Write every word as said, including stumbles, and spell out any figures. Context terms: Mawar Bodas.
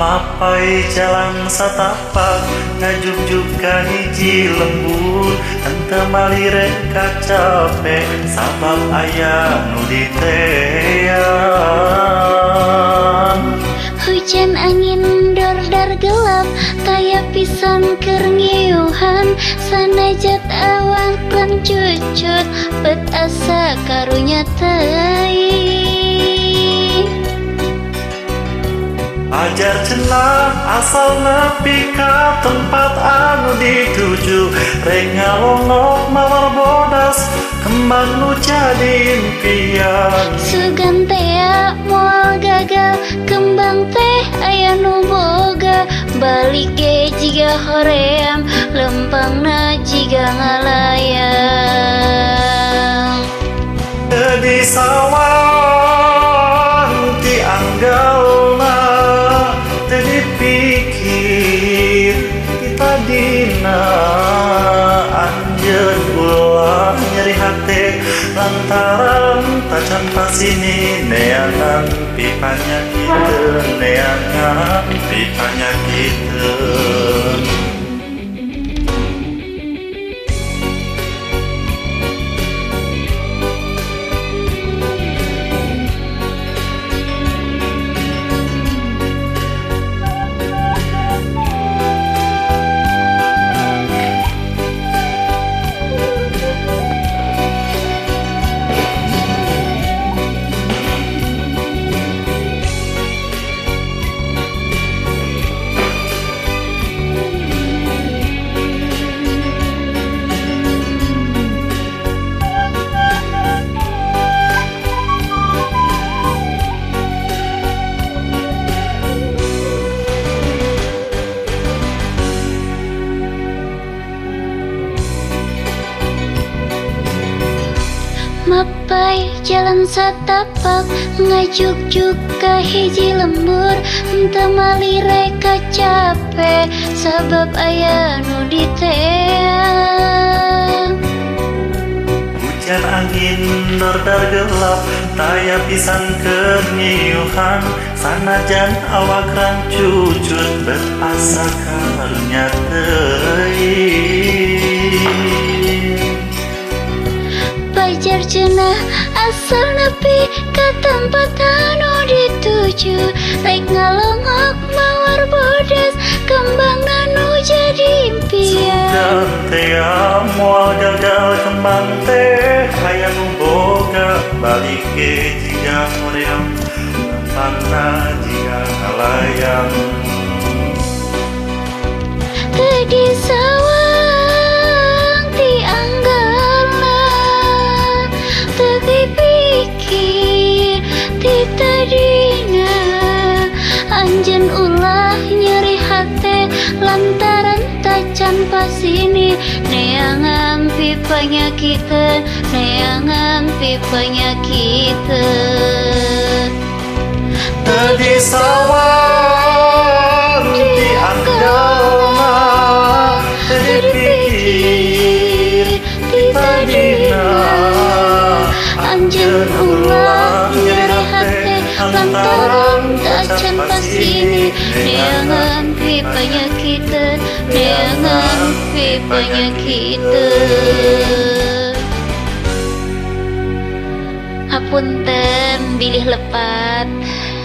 Mapai jalan satapa ngajuk-juk ka hiji lembur henteu malireng ka capek sabab aya nu diteang. Hujan angin dor-dor gelap kaya pisan keur ngiuhan sanajat awak kan cucut bet asa karunya teuing. Ajar cenah asal nepi ka tempat anu dituju rek ngalongok mawar bodas kembang nu jadi impian. Sugan teh moal gagal kembang teh aya nu boga balik ge jiga hoream lempangna jiga ngalayang. Di sawah ti anggal dina anjeun ulah nyeri hate lantaran tacan pasini neangan pipanya kitu neangan pipanya kitu. Mapai jalan satapak ngajuk-juk ka hiji lembur henteu malirek ka capek sabab aya nu diteang. Hujan angin dor-dor gelap taya pisan keur ngiuhan sanajan awak rancucut bet asa karunya teuing. Ajar cenah asal nepi ka tempat anu dituju rek ngalongok mawar bodas kembang anu jadi impian. Sugan teh moal gagal kembang teh aya nu boga balik ge jiga hoream lempangna jiga ngalayang. Tadi anjen ulah nyeri hate lantaran tacan pasini neangan pipanya kita neangan pipanya kita. Tadi sawah di agama tadi pikir kita dina anjen ulah nyeri hate lantaran tacan pasini neangan pipanya kita neangan pipanya kita. Hapunten bilih lepat.